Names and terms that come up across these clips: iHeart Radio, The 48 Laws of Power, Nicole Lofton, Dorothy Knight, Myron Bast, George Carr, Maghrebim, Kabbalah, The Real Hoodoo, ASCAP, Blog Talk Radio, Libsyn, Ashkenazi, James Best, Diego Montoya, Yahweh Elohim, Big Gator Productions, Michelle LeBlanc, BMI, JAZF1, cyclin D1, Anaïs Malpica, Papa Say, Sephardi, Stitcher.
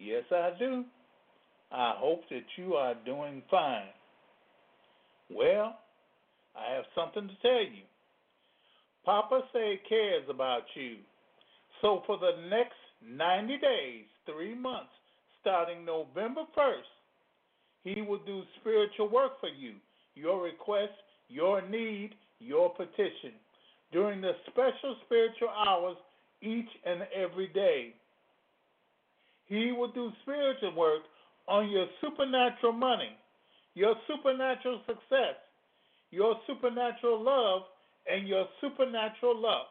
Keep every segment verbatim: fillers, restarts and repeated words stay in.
Yes, I do. I hope that you are doing fine. Well, I have something to tell you. Papa Say cares about you. So for the next ninety days, three months, starting November first, he will do spiritual work for you, your request, your need, your petition, during the special spiritual hours each and every day. He will do spiritual work on your supernatural money, your supernatural success, your supernatural love, and your supernatural luck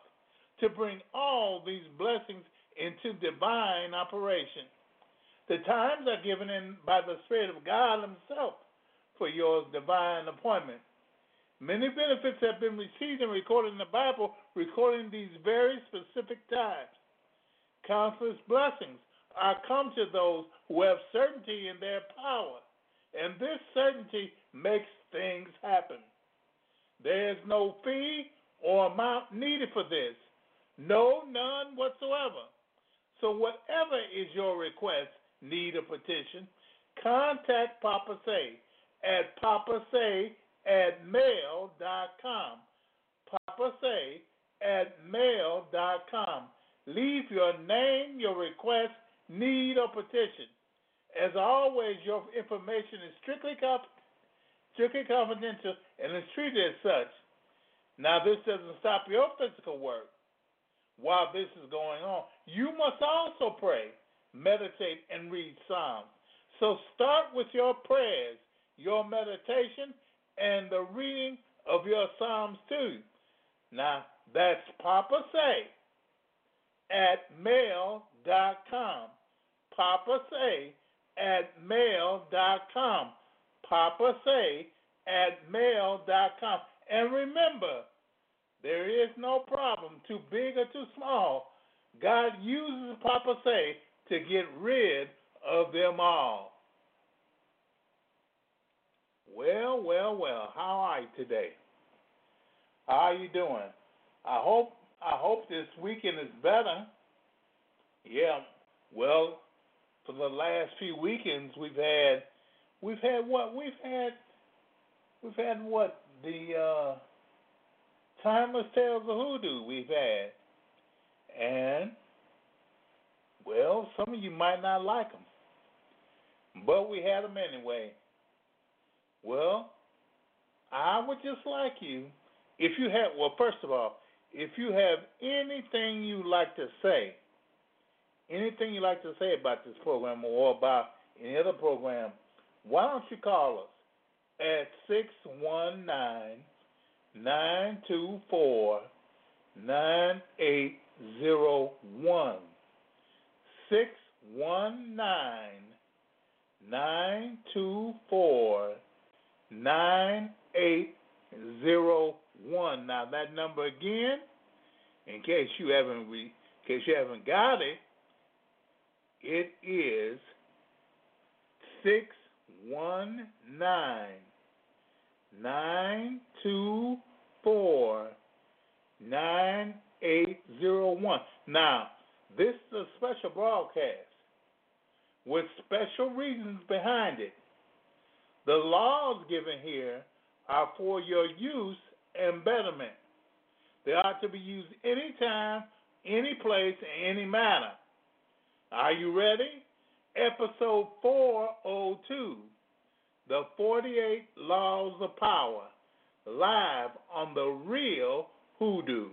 to bring all these blessings into divine operation. The times are given in by the Spirit of God himself for your divine appointment. Many benefits have been received and recorded in the Bible, recording these very specific times. Countless blessings I come to those who have certainty in their power, and this certainty makes things happen. There is no fee or amount needed for this, no, none whatsoever. So whatever is your request, need, or petition, contact Papa Say at papasay at mail dot com, papasay at mail dot com. Leave your name, your request, need, or petition. As always, your information is strictly comp- strictly confidential and is treated as such. Now, this doesn't stop your physical work. While this is going on, you must also pray, meditate, and read Psalms. So start with your prayers, your meditation, and the reading of your Psalms too. Now, that's Papa Say at mail. Dot com. Papa Say at mail dot com. Papa Say at mail dot com. And remember, there is no problem too big or too small. God uses Papa Say to get rid of them all. Well, well, well, how are you today? How are you doing? I hope I hope this weekend is better. Yeah, well, for the last few weekends we've had, we've had what? We've had, we've had what? The uh, Timeless Tales of Hoodoo we've had. And, well, some of you might not like them, but we had them anyway. Well, I would just like you, if you have, well, first of all, if you have anything you'd like to say, anything you'd like to say about this program or about any other program, why don't you call us at six one nine, nine two four, nine eight zero one. six one nine, nine two four, nine eight zero one. Now, that number again, in case you haven't, re- in case you haven't got it, It is six one nine, nine two four, nine eight zero one. Now, this is a special broadcast with special reasons behind it. The laws given here are for your use and betterment. They are to be used anytime, any place, in any manner. Are you ready? Episode four oh two, The forty-eight Laws of Power, live on The Real Hoodoo.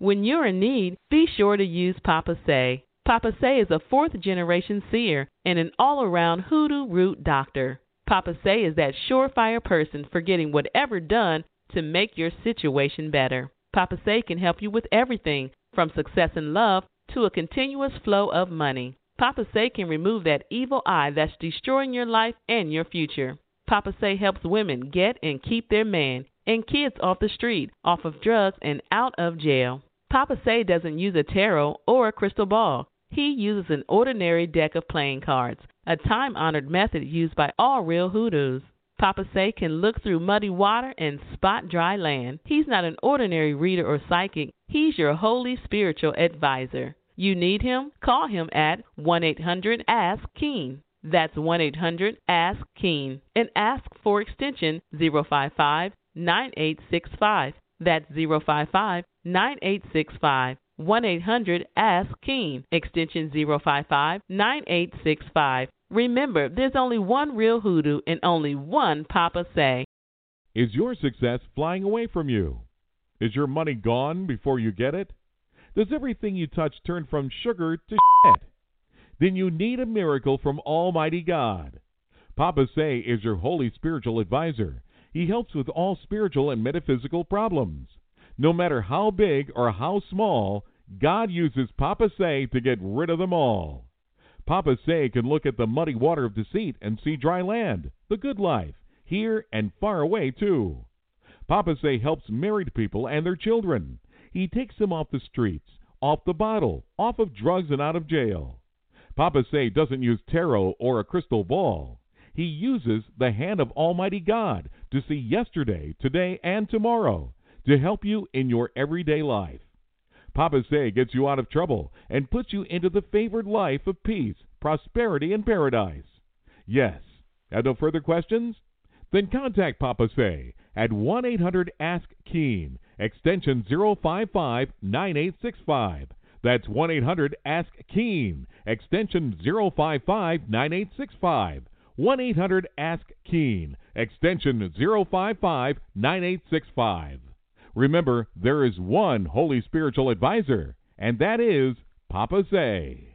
When you're in need, be sure to use Papa Say. Papa Say is a fourth-generation seer and an all-around hoodoo root doctor. Papa Say is that surefire person for getting whatever done to make your situation better. Papa Say can help you with everything, from success and love to a continuous flow of money. Papa Say can remove that evil eye that's destroying your life and your future. Papa Say helps women get and keep their man and kids off the street, off of drugs, and out of jail. Papa Say doesn't use a tarot or a crystal ball. He uses an ordinary deck of playing cards, a time-honored method used by all real hoodoos. Papa Say can look through muddy water and spot dry land. He's not an ordinary reader or psychic. He's your holy spiritual advisor. You need him? Call him at one eight hundred ask keen. That's one eight hundred ask keen. And ask for extension zero five five, nine eight six five. That's zero five five, nine eight six five. one eight hundred ask keen, extension zero five five, nine eight six five. Remember, there's only one real hoodoo and only one Papa Say. Is your success flying away from you? Is your money gone before you get it? Does everything you touch turn from sugar to shit? Then you need a miracle from Almighty God. Papa Say is your holy spiritual advisor. He helps with all spiritual and metaphysical problems. No matter how big or how small, God uses Papa Say to get rid of them all. Papa Say can look at the muddy water of deceit and see dry land, the good life, here and far away too. Papa Say helps married people and their children. He takes them off the streets, off the bottle, off of drugs and out of jail. Papa Say doesn't use tarot or a crystal ball. He uses the hand of Almighty God to see yesterday, today, and tomorrow, to help you in your everyday life. Papa Say gets you out of trouble and puts you into the favored life of peace, prosperity, and paradise. Yes. Have no further questions? Then contact Papa Say at one eight hundred ask keen, extension zero five five, nine eight six five. That's one eight hundred ask keen, extension zero five five, nine eight six five. one eight hundred ask keen, extension zero five five, nine eight six five. Remember, there is one holy spiritual advisor, and that is Papa Say.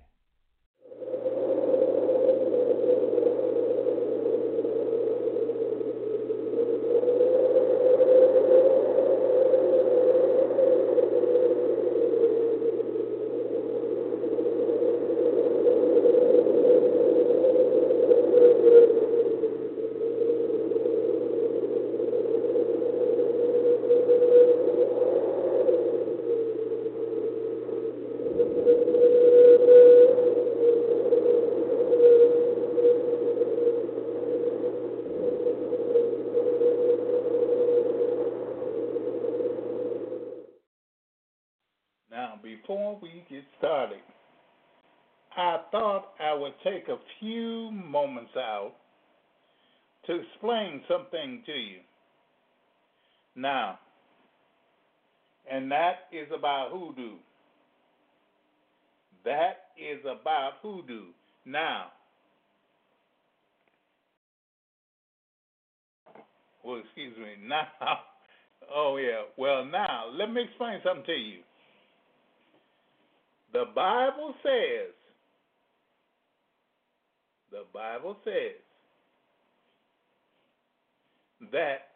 Take a few moments out to explain something to you now, and that is about hoodoo. That is about hoodoo. Now, well, excuse me, now, oh yeah, well now, let me explain something to you. The Bible says, The Bible says that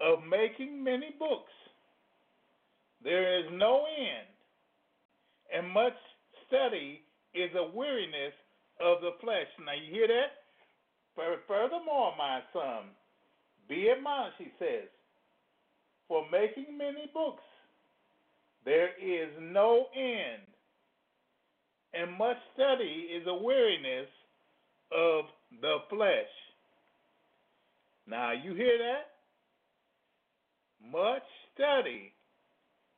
of making many books, there is no end, and much study is a weariness of the flesh. Now, you hear that? For furthermore, my son, be admonished, he says, for making many books, There is no end, and much study is a weariness of the flesh. Now, you hear that? Much study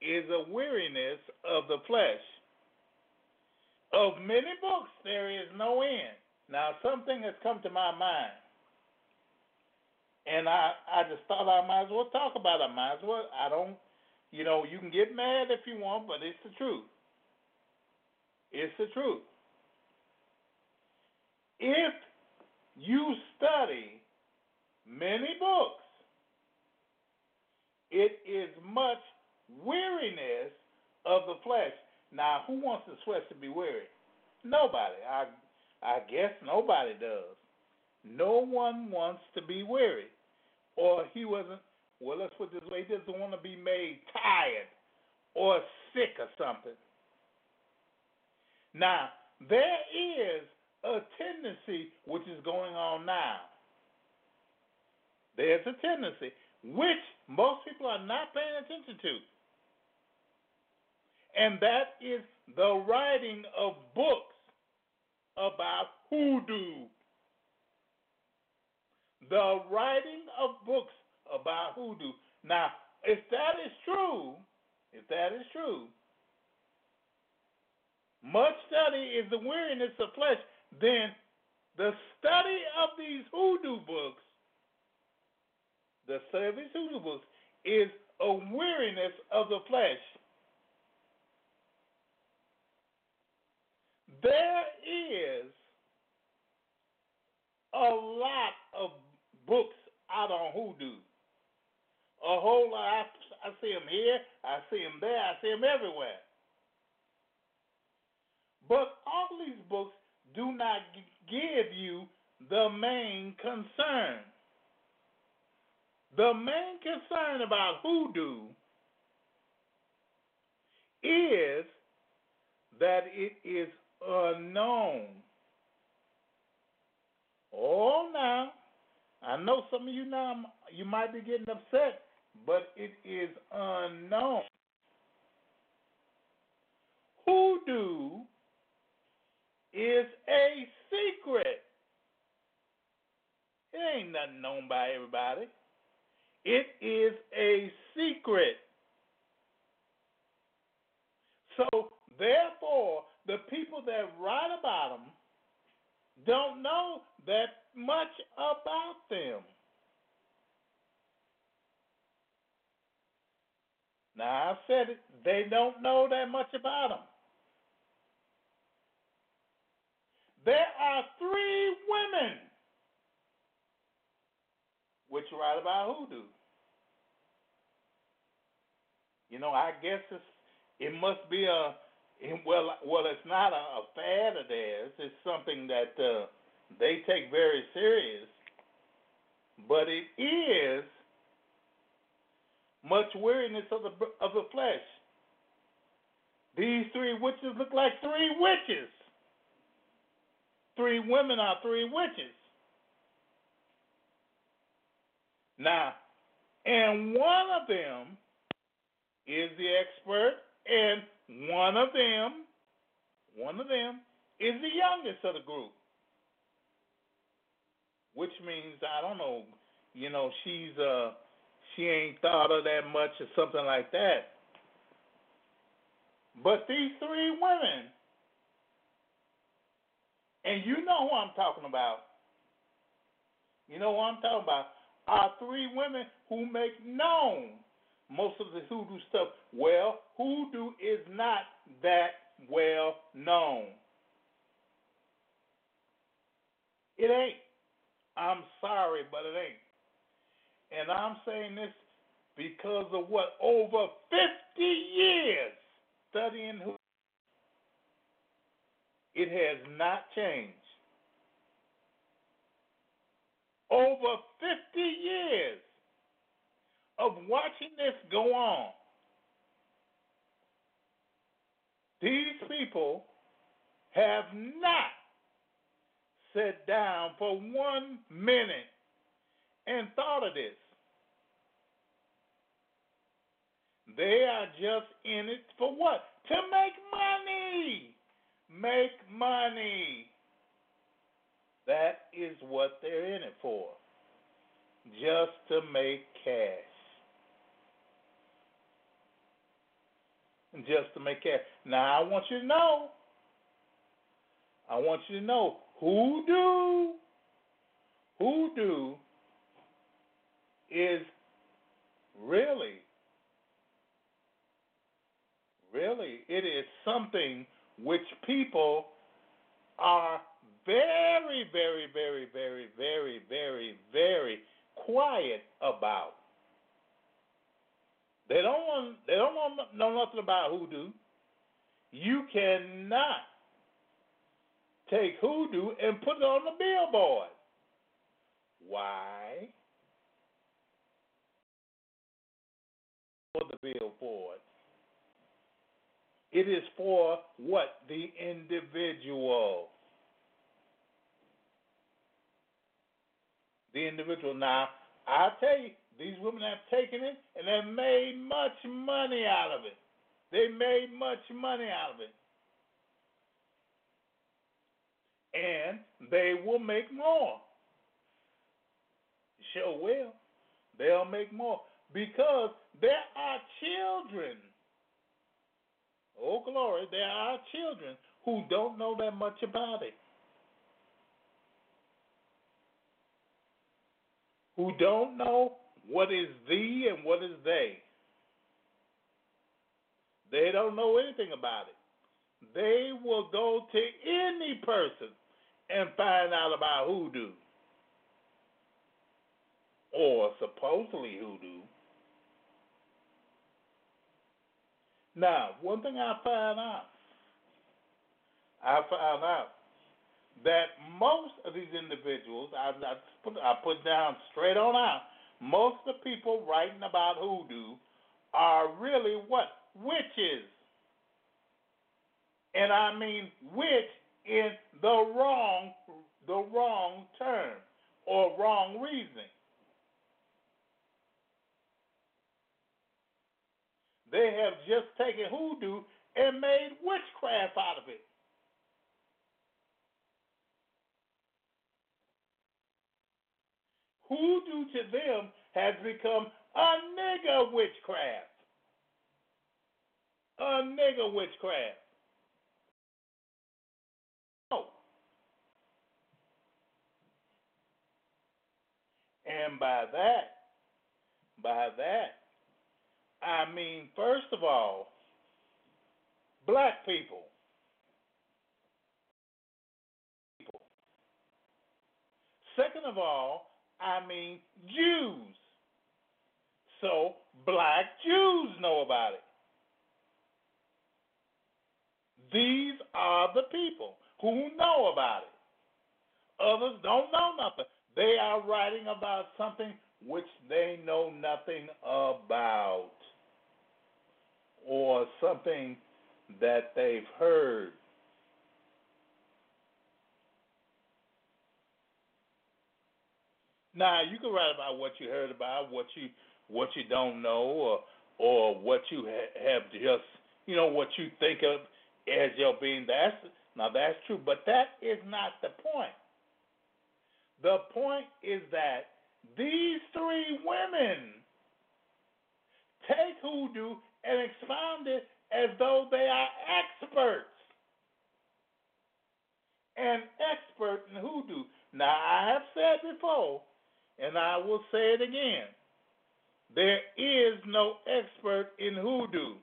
is a weariness of the flesh. Of many books, there is no end. Now, something has come to my mind, and I, I just thought I might as well talk about it. I might as well. I don't, you know, you can get mad if you want, but it's the truth. It's the truth. If you study many books, it is much weariness of the flesh. Now, who wants the flesh to be weary? Nobody. I, I guess nobody does. No one wants to be weary. Or he wasn't, well, let's put it this way, he doesn't want to be made tired or sick or something. Now, there is a tendency which is going on now. There's a tendency which most people are not paying attention to. And that is the writing of books about hoodoo. The writing of books about hoodoo. Now, if that is true, if that is true, much study is the weariness of flesh, then the study of these hoodoo books, the study of these hoodoo books is a weariness of the flesh. There is a lot of books out on hoodoo. A whole lot. I, I see them here, I see them there, I see them everywhere. But all these books do not give you the main concern. The main concern about hoodoo is that it is unknown. Oh, now, I know some of you now, you might be getting upset, but it is unknown. Hoodoo is a secret. It ain't nothing known by everybody. It is a secret. So, therefore, the people that write about them don't know that much about them. Now, I said it, they don't know that much about them. There are three women which write about hoodoo. You know, I guess it's, it must be a, well, well, it's not a, a fad of theirs. It's something that uh, they take very serious. But it is much weariness of the of the flesh. These three witches look like three witches. Three women are three witches. Now, and one of them is the expert, and one of them, one of them is the youngest of the group. Which means, I don't know, you know, she's uh, she ain't thought of that much or something like that. But these three women, and you know who I'm talking about. You know who I'm talking about. Are three women who make known most of the hoodoo stuff. Well, hoodoo is not that well known. It ain't. I'm sorry, but it ain't. And I'm saying this because of what? Over fifty years studying hoodoo. It has not changed. Over fifty years of watching this go on. These people have not sat down for one minute and thought of this. They are just in it for what? To make money. Make money. That is what they're in it for. Just to make cash. Just to make cash. Now, I want you to know. I want you to know. Hoodoo. Hoodoo is really, really, it is something which people are very, very, very, very, very, very, very quiet about. They don't want, they don't want, know nothing about hoodoo. You cannot take hoodoo and put it on the billboard. Why? For the billboard. It is for what? The individual. The individual. Now, I tell you, these women have taken it and they made much money out of it. They made much money out of it. And they will make more. Sure will. They'll make more. Because there are children, oh glory, there are children who don't know that much about it. Who don't know what is thee and what is they. They don't know anything about it. They will go to any person and find out about hoodoo. Or supposedly hoodoo. Now, one thing I found out, I found out that most of these individuals, I, I, put, I put down straight on out, most of the people writing about hoodoo are really what? Witches. And I mean witch in the wrong, the wrong term or wrong reasoning. They have just taken hoodoo and made witchcraft out of it. Hoodoo to them has become a nigger witchcraft. A nigger witchcraft. Oh. And by that, by that, I mean, first of all, black people. people. Second of all, I mean Jews. So, black Jews know about it. These are the people who know about it. Others don't know nothing. They are writing about something which they know nothing about. Or something that they've heard. Now, you can write about what you heard about, what you what you don't know, or or what you ha- have just, you know, what you think of as your being. That's now that's true, but that is not the point. The point is that these three women take hoodoo and expound it as though they are experts. An expert in hoodoo. Now, I have said before, and I will say it again, there is no expert in hoodoo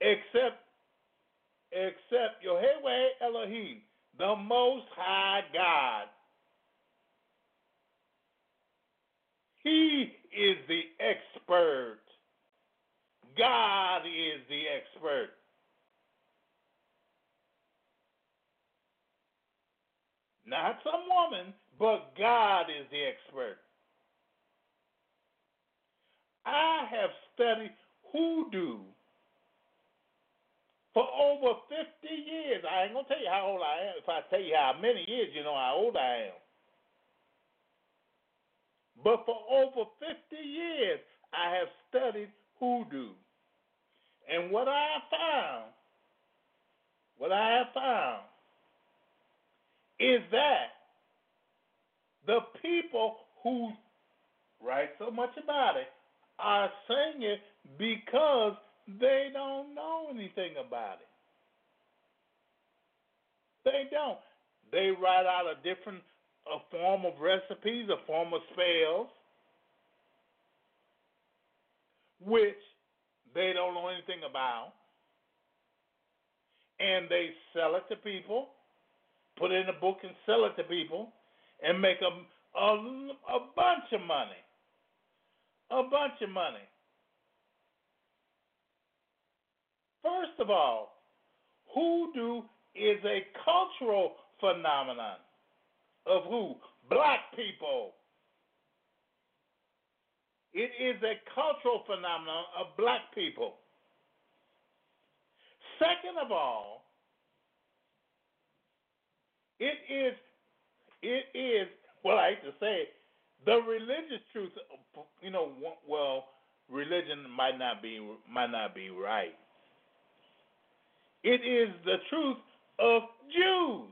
except, except Yahweh Elohim, the Most High God. He is the expert. God is the expert. Not some woman, but God is the expert. I have studied hoodoo for over fifty years. I ain't going to tell you how old I am. If I tell you how many years, you know how old I am. But for over fifty years, I have studied hoodoo. And what I found, what I have found, is that the people who write so much about it are saying it because they don't know anything about it. They don't. They write out a different a form of recipes, a form of spells, which they don't know anything about, and they sell it to people, put it in a book and sell it to people, and make a, a, a bunch of money, a bunch of money. First of all, hoodoo is a cultural phenomenon. Of who? Black people. It is a cultural phenomenon of black people. Second of all, it is, it is, well, I hate to say it, the religious truth, you know, well, religion might not be, might not be right. It is the truth of Jews.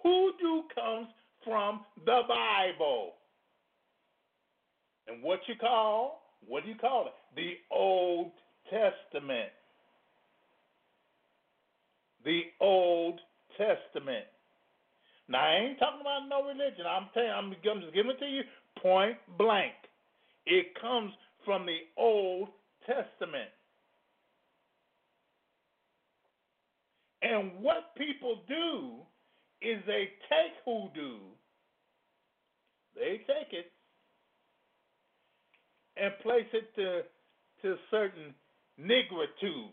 Hoodoo comes from the Bible. And what you call, what do you call it? The Old Testament. The Old Testament. Now, I ain't talking about no religion. I'm telling I'm, I'm just giving it to you point blank. It comes from the Old Testament. And what people do is they take hoodoo, they take it and place it to to certain negritude.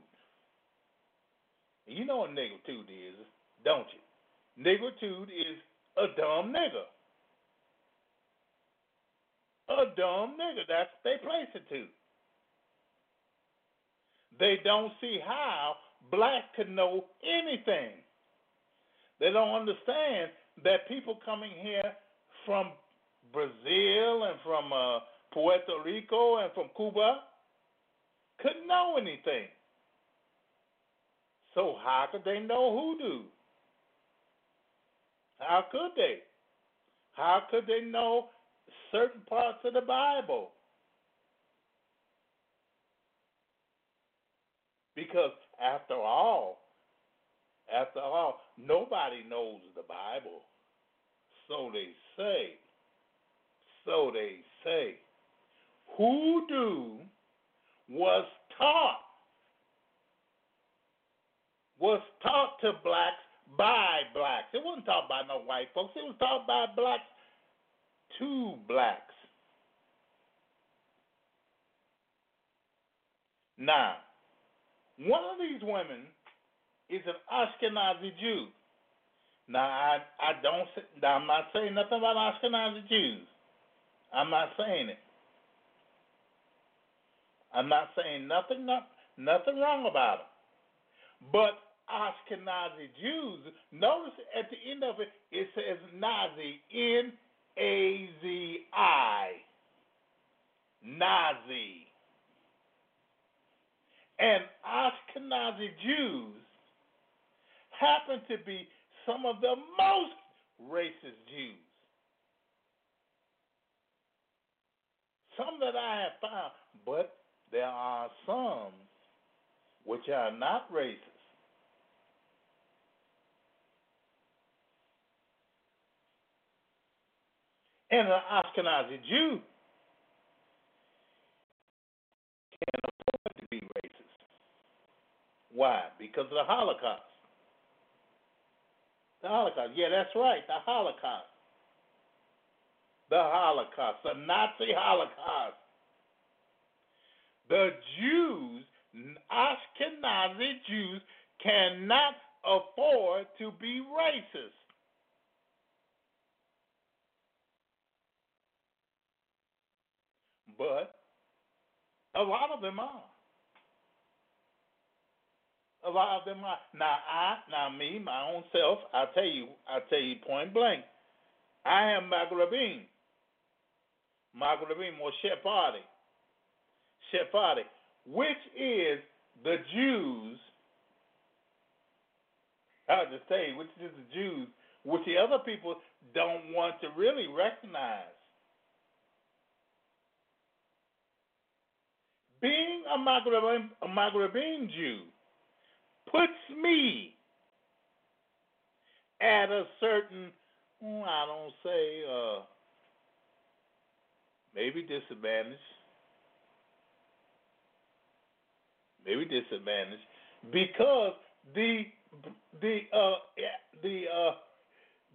You know what negritude is, don't you? Negritude is a dumb nigger. A dumb nigger, that's what they place it to. They don't see how black could know anything. They don't understand that people coming here from Brazil and from uh, Puerto Rico and from Cuba couldn't know anything. So how could they know hoodoo? How could they? How could they know certain parts of the Bible? Because after all, After all, nobody knows the Bible. So they say. So they say. Hoodoo was taught, was taught to blacks by blacks. It wasn't taught by no white folks. It was taught by blacks to blacks. Now, one of these women is an Ashkenazi Jew. Now, I, I don't, I'm not saying nothing about Ashkenazi Jews. I'm not saying it. I'm not saying nothing, not, nothing wrong about them. But Ashkenazi Jews, notice at the end of it, it says Nazi, N A Z I. Nazi. And Ashkenazi Jews happen to be some of the most racist Jews. Some that I have found, but there are some which are not racist. And an Ashkenazi Jew can't afford to be racist. Why? Because of the Holocaust. The Holocaust. Yeah, that's right. The Holocaust. The Holocaust. The Nazi Holocaust. The Jews, Ashkenazi Jews, cannot afford to be racist. But a lot of them are. A lot of them are. Now I, now me, my own self, I tell you, I tell you point blank, I am Maghrebim. Maghrebim or Sephardi. Sephardi, which is the Jews. I'll just tell you, which is the Jews, which the other people don't want to really recognize. Being a Maghrebim, a Maghrebim Jew puts me at a certain, I don't say, uh, maybe disadvantage, maybe disadvantage, because the the uh, the uh,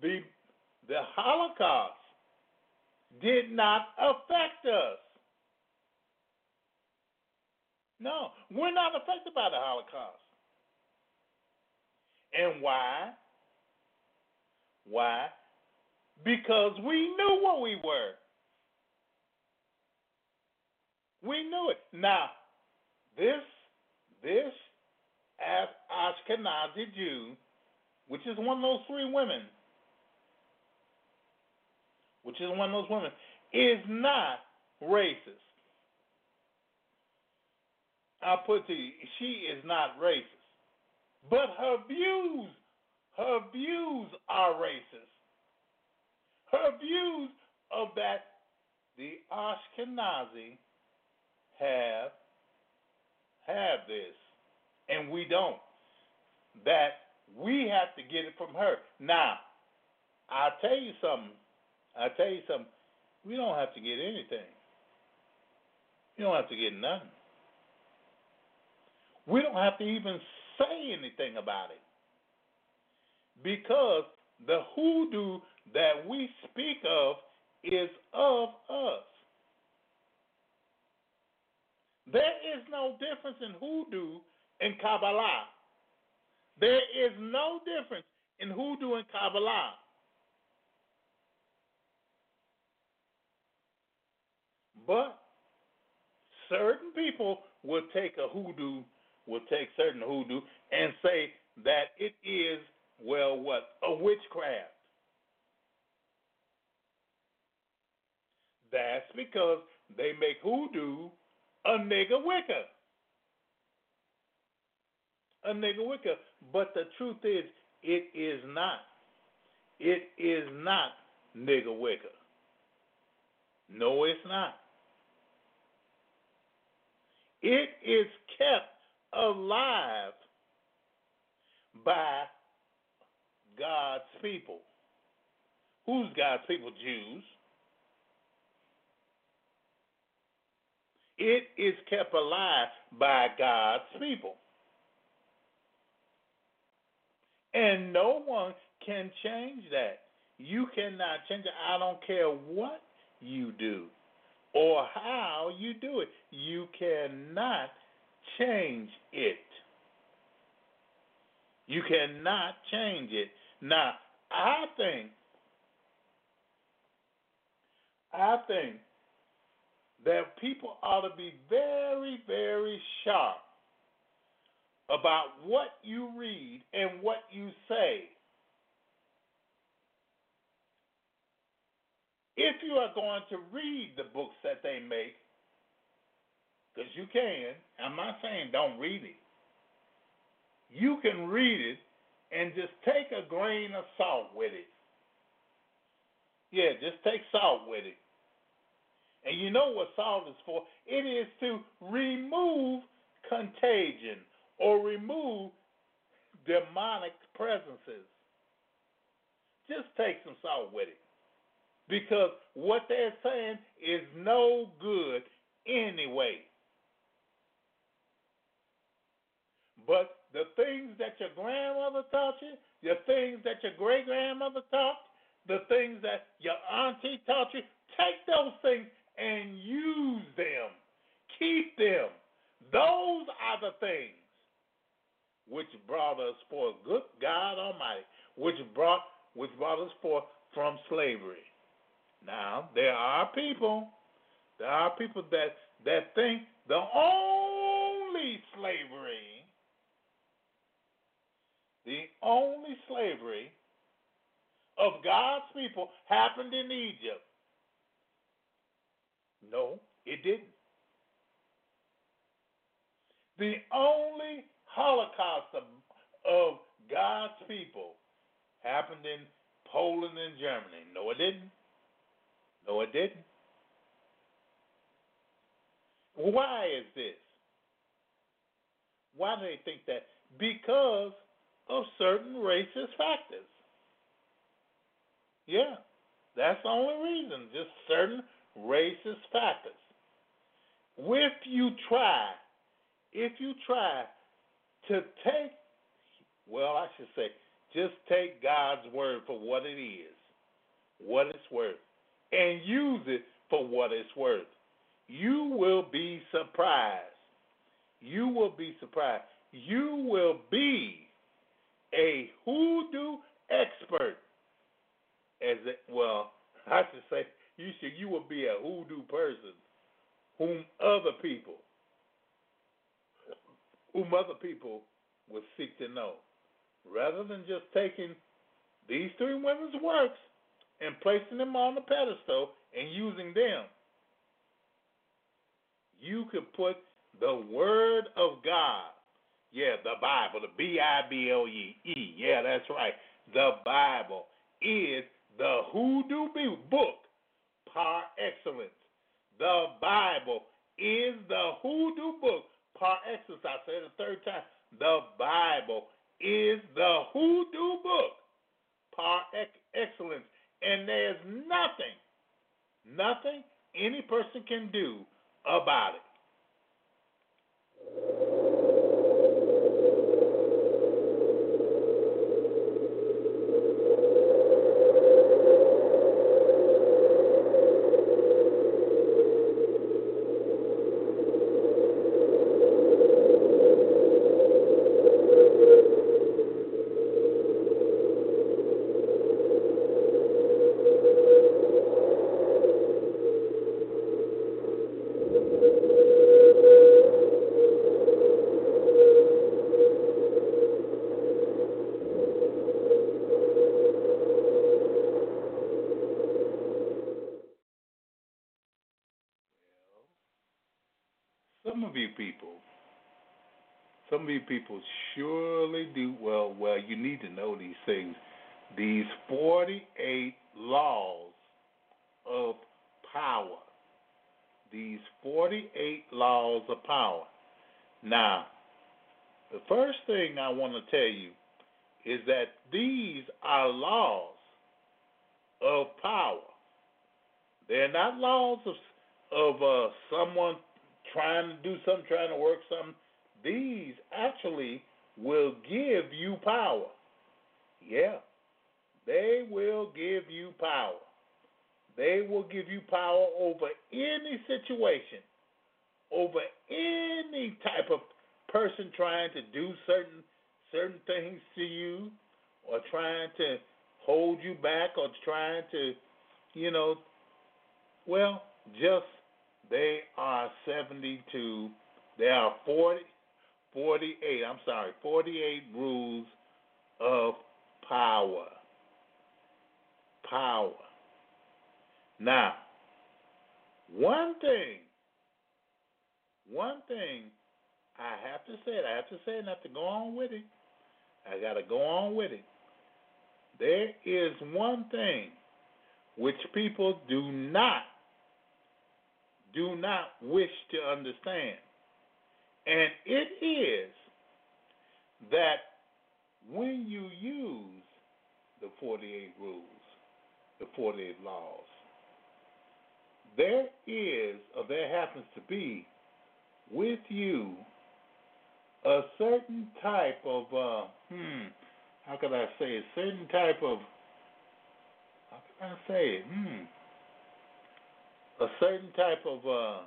the the Holocaust did not affect us. No, we're not affected by the Holocaust. And why? Why? Because we knew what we were. We knew it. Now, this, this as Ashkenazi Jew, which is one of those three women, which is one of those women, is not racist. I'll put it to you, she is not racist. But her views, her views are racist. Her views of that the Ashkenazi have, have this, and we don't. That we have to get it from her. Now, I'll tell you something. I'll tell you something. We don't have to get anything. You don't have to get nothing. We don't have to even say anything about it. Because the hoodoo that we speak of is of us. There is no difference in hoodoo and Kabbalah. There is no difference in hoodoo and Kabbalah. But certain people will take a hoodoo will take certain hoodoo and say that it is, well, what? A witchcraft. That's because they make hoodoo a nigger wicker. A nigger wicker. But the truth is, it is not. It is not nigger wicker. No, it's not. It is kept alive by God's people. Who's God's people? Jews. It is kept alive by God's people. And no one can change that. You cannot change it. I don't care what you do or how you do it. You cannot change it. You cannot change it. Now, I think, I think that people ought to be very, very sharp about what you read and what you say. If you are going to read the books that they make, because you can, I'm not saying don't read it. You can read it and just take a grain of salt with it. Yeah, just take salt with it. And you know what salt is for? It is to remove contagion or remove demonic presences. Just take some salt with it. Because what they're saying is no good anyway. But the things that your grandmother taught you, the things that your great-grandmother taught, the things that your auntie taught you, take those things and use them. Keep them. Those are the things which brought us forth, good God Almighty, which brought, which brought us forth from slavery. Now, there are people, there are people that, that think the only slavery The only slavery of God's people happened in Egypt. No, it didn't. The only Holocaust of, of God's people happened in Poland and Germany. No, it didn't. No, it didn't. Why is this? Why do they think that? Because of certain racist factors. Yeah, that's the only reason, just certain racist factors. If you try, if you try to take, well, I should say, just take God's word for what it is, what it's worth, and use it for what it's worth, you will be surprised. You will be surprised. You will be a hoodoo expert. As it, well, I should say, you should. You will be a hoodoo person, whom other people, whom other people will seek to know, rather than just taking these three women's works and placing them on the pedestal and using them. You could put the Word of God. Yeah, the Bible, the B I B L E, yeah, that's right. The Bible is the hoodoo book par excellence. The Bible is the hoodoo book par excellence. I said it a third time. The Bible is the hoodoo book par excellence. And there's nothing, nothing any person can do about it. Some of you people surely do well. Well, you need to know these things. These forty-eight laws of power. These forty-eight laws of power. Now, the first thing I want to tell you is that these are laws of power. They're not laws of of uh, someone trying to do something, trying to work something. These actually will give you power. Yeah. They will give you power. They will give you power over any situation, over any type of person trying to do certain certain things to you or trying to hold you back or trying to, you know, well, just they are seventy-two. They are forty. Forty-eight, I'm sorry, forty-eight rules of power. Power. Now, one thing, one thing, I have to say it, I have to say it, and I have to go on with it. I got to go on with it. There is one thing which people do not, do not wish to understand. And it is that when you use the forty-eight rules, the forty-eight laws, there is, or there happens to be, with you a certain type of, uh, hmm, how could I say it, certain type of, how could I say it, hmm, a certain type of uh,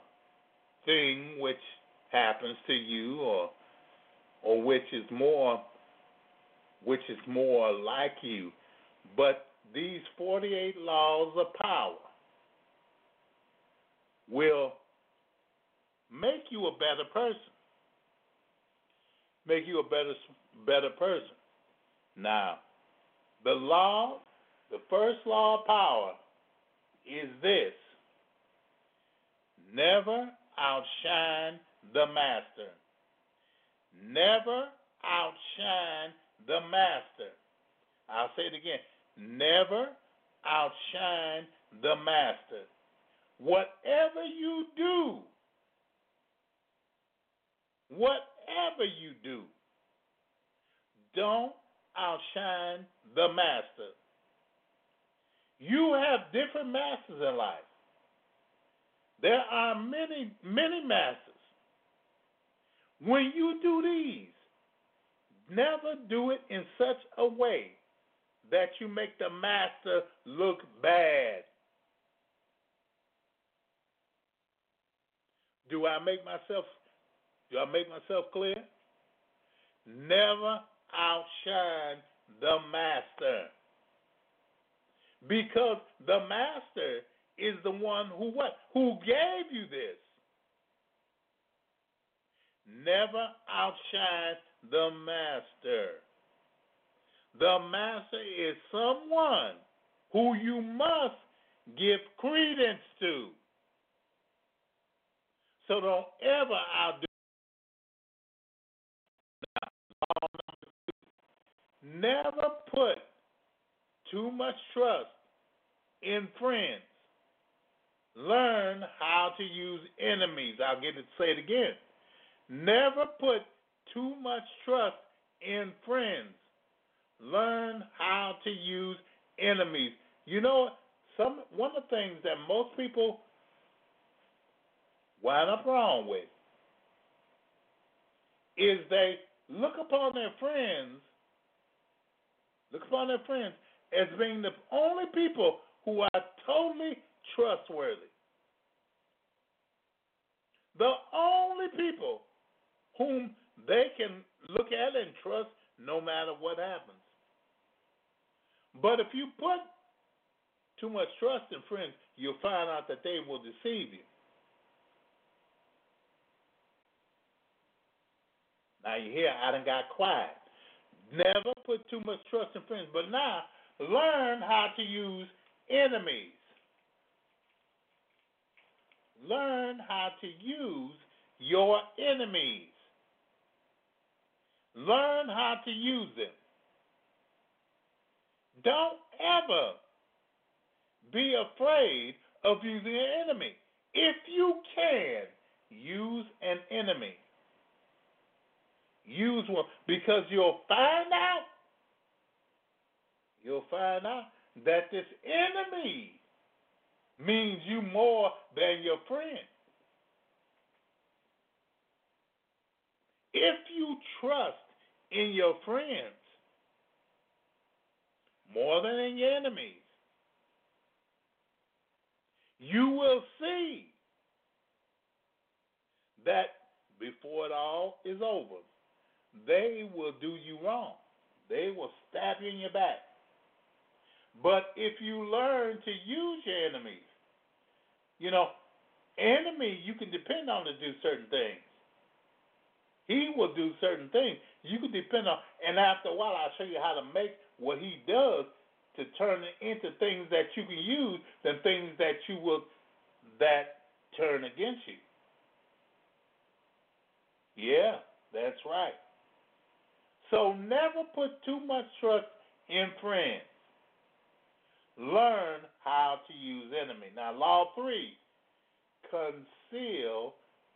thing which happens to you, or or which is more, which is more like you, but these forty-eight laws of power will make you a better person, make you a better better person. Now, the law, the first law of power, is this: never outshine the master. never outshine the master. I'll say it again. Never outshine the master. Whatever you do, whatever you do, don't outshine the master. You have different masters in life. There are many, many masters. When you do these, never do it in such a way that you make the master look bad. Do I make myself do I make myself clear? Never outshine the master. Because the master is the one who what? Who gave you this. Never outshine the master. The master is someone who you must give credence to. So don't ever outdo. Now, law number two. Never put too much trust in friends. Learn how to use enemies. I'll get it, say it again. Never put too much trust in friends. Learn how to use enemies. You know, some one of the things that most people wind up wrong with is they look upon their friends, look upon their friends as being the only people who are totally trustworthy. The only people whom they can look at and trust no matter what happens. But if you put too much trust in friends, you'll find out that they will deceive you. Now you hear, I done got quiet. Never put too much trust in friends. But now, learn how to use enemies. Learn how to use your enemies. Learn how to use them. Don't ever be afraid of using an enemy. If you can, use an enemy. Use one, because you'll find out, you'll find out that this enemy means you more than your friend. If you trust in your friends more than in your enemies, you will see that before it all is over, they will do you wrong. They will stab you in your back. But if you learn to use your enemies, you know, enemy you can depend on to do certain things. He will do certain things you can depend on. And after a while, I'll show you how to make what he does to turn it into things that you can use than things that you will, that turn against you. Yeah, that's right. So never put too much trust in friends. Learn how to use enemy. Now, law three, conceal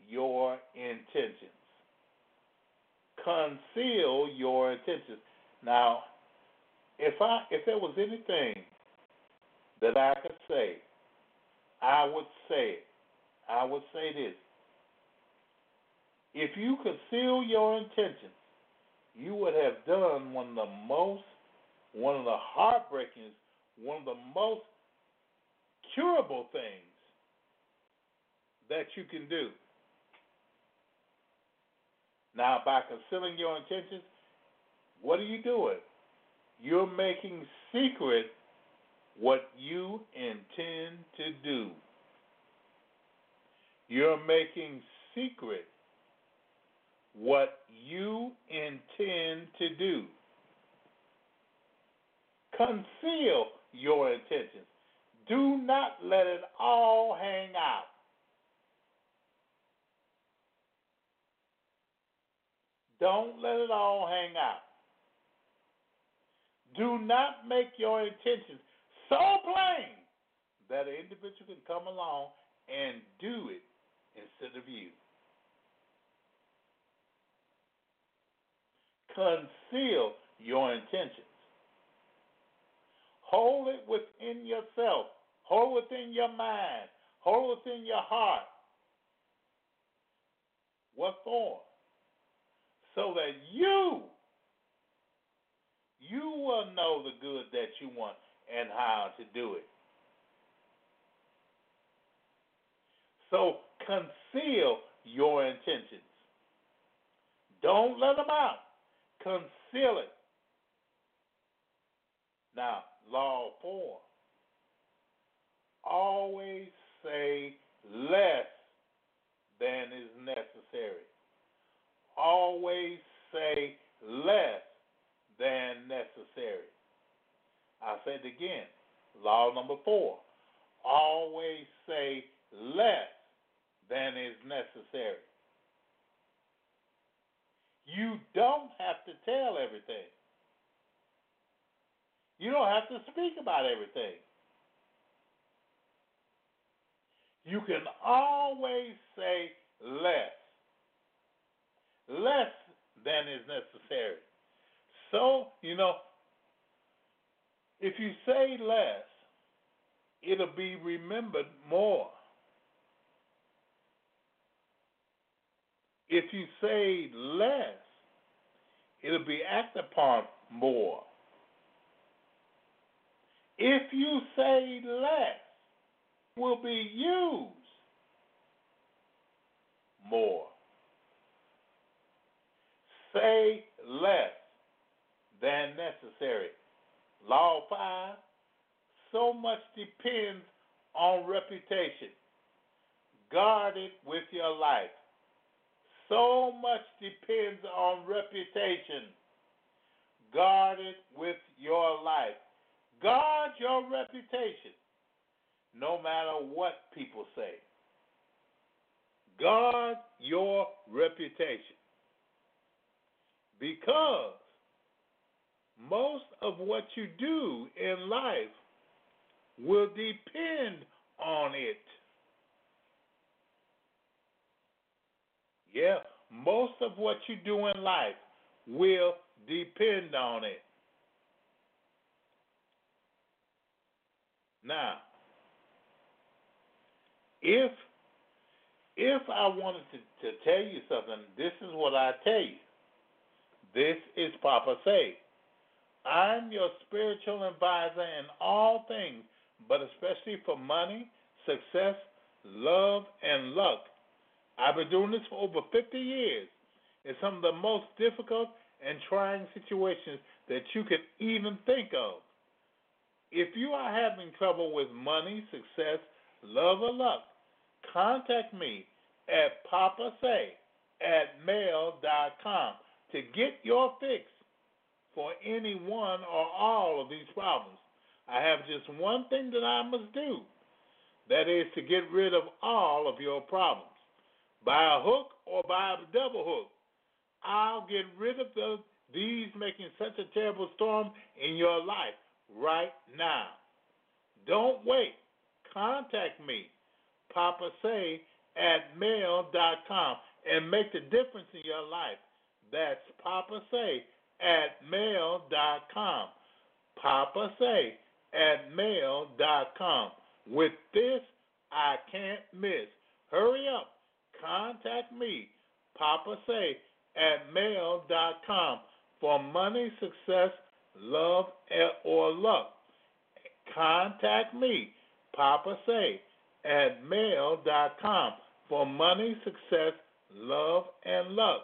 your intentions. Conceal your intentions. Now, if I if there was anything that I could say, I would say it. I would say this. If you conceal your intentions, you would have done one of the most, one of the heartbreaking, one of the most curable things that you can do. Now, by concealing your intentions, what are you doing? You're making secret what you intend to do. You're making secret what you intend to do. Conceal your intentions. Do not let it all hang out. Don't let it all hang out. Do not make your intentions so plain that an individual can come along and do it instead of you. Conceal your intentions. Hold it within yourself. Hold it within your mind. Hold it within your heart. What for? So that you, you will know the good that you want and how to do it. So conceal your intentions. Don't let them out. Conceal it. Now, law four. Always say less than is necessary. Always say less than necessary. I said it again. Law number four. Always say less than is necessary. You don't have to tell everything. You don't have to speak about everything. You can always say less. Less than is necessary. So, you know, if you say less, it'll be remembered more. If you say less, it'll be acted upon more. If you say less, it will be used more. Say less than necessary. Law five, so much depends on reputation. Guard it with your life. So much depends on reputation. Guard it with your life. Guard your reputation, no matter what people say. Guard your reputation. Because most of what you do in life will depend on it. Yeah, most of what you do in life will depend on it. Now, if if I wanted to, to tell you something, this is what I tell you. This is Papa Say. I'm your spiritual advisor in all things, but especially for money, success, love, and luck. I've been doing this for over fifty years in some of the most difficult and trying situations that you could even think of. If you are having trouble with money, success, love, or luck, contact me at papasay at mail dot com to get your fix for any one or all of these problems. I have just one thing that I must do, that is to get rid of all of your problems. By a hook or by a double hook, I'll get rid of the, these making such a terrible storm in your life right now. Don't wait. Contact me, papasay at mail dot com, and make the difference in your life. That's papasay at mail dot com. papasay at mail dot com. With this, I can't miss. Hurry up. Contact me, papasay at mail dot com, for money, success, love, or luck. Contact me, papasay at mail dot com, for money, success, love, and luck.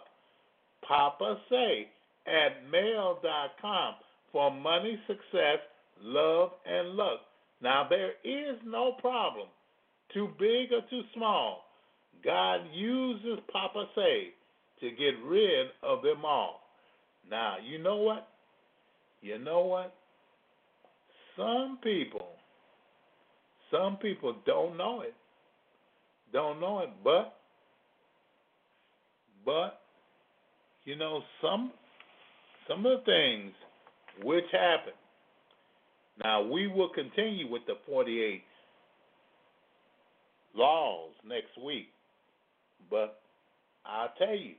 papasay at mail dot com, for money, success, love, and luck. Now, there is no problem, too big or too small. God uses Papa Say to get rid of them all. Now, you know what? You know what? Some people, some people don't know it. Don't know it, but, but you know, some some of the things which happen. Now, we will continue with the forty-eight laws next week, but I'll tell you,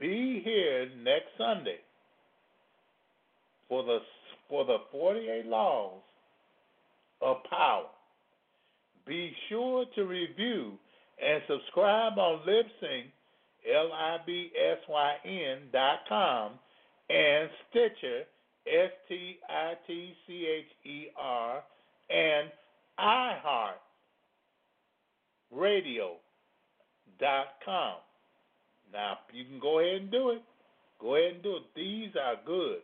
be here next Sunday for the for the forty-eight laws of power. Be sure to review and subscribe on Libsyn, L I B S Y N dot com, and Stitcher, S T I T C H E R, and iHeart Radio dot com. Now, you can go ahead and do it. Go ahead and do it. These are good.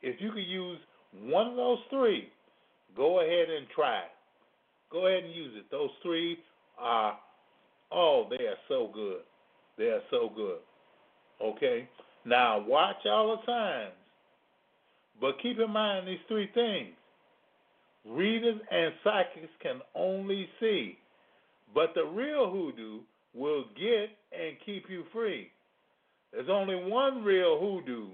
If you can use one of those three, go ahead and try it. Go ahead and use it. Those three are, oh, they are so good. They are so good. Okay? Now, watch all the times, but keep in mind these three things. Readers and psychics can only see, but the real hoodoo will get and keep you free. There's only one real hoodoo,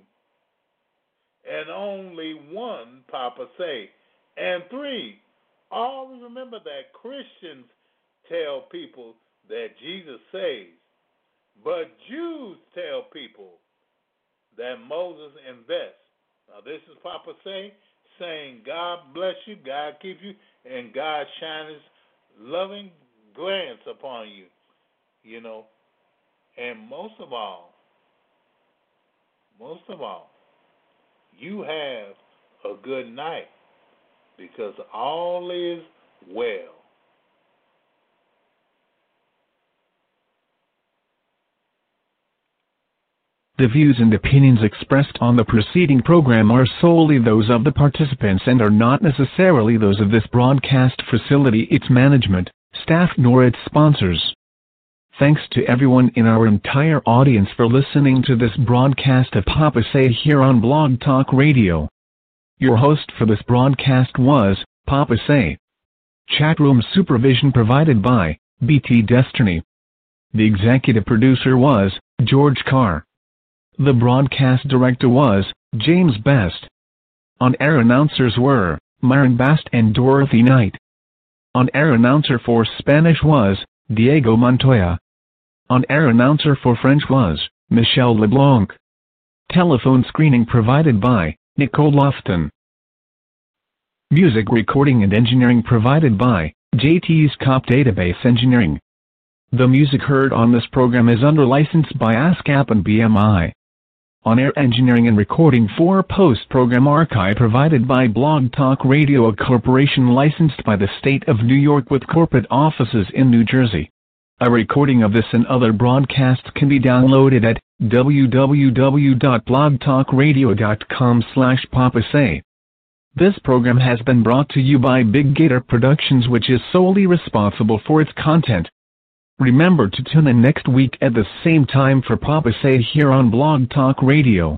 and only one Papa Say. And three, always remember that Christians tell people that Jesus saves, but Jews tell people that Moses invests. Now, this is Papa Say saying, God bless you, God keep you, and God shine his loving glance upon you. You know, and most of all, most of all, you have a good night, because all is well. The views and opinions expressed on the preceding program are solely those of the participants and are not necessarily those of this broadcast facility, its management, staff, nor its sponsors. Thanks to everyone in our entire audience for listening to this broadcast of Papa Say here on Blog Talk Radio. Your host for this broadcast was Papa Say. Chatroom supervision provided by B T Destiny. The executive producer was George Carr. The broadcast director was James Best. On-air announcers were Myron Bast and Dorothy Knight. On-air announcer for Spanish was Diego Montoya. On-air announcer for French was Michelle LeBlanc. Telephone screening provided by Nicole Lofton. Music recording and engineering provided by J T's Cop Database Engineering. The music heard on this program is under license by ASCAP and B M I. On-air engineering and recording for post-program archive provided by Blog Talk Radio, a corporation licensed by the state of New York with corporate offices in New Jersey. A recording of this and other broadcasts can be downloaded at www.blogtalkradio.com slash Papa Say. This program has been brought to you by Big Gator Productions, which is solely responsible for its content. Remember to tune in next week at the same time for Papa Say here on Blog Talk Radio.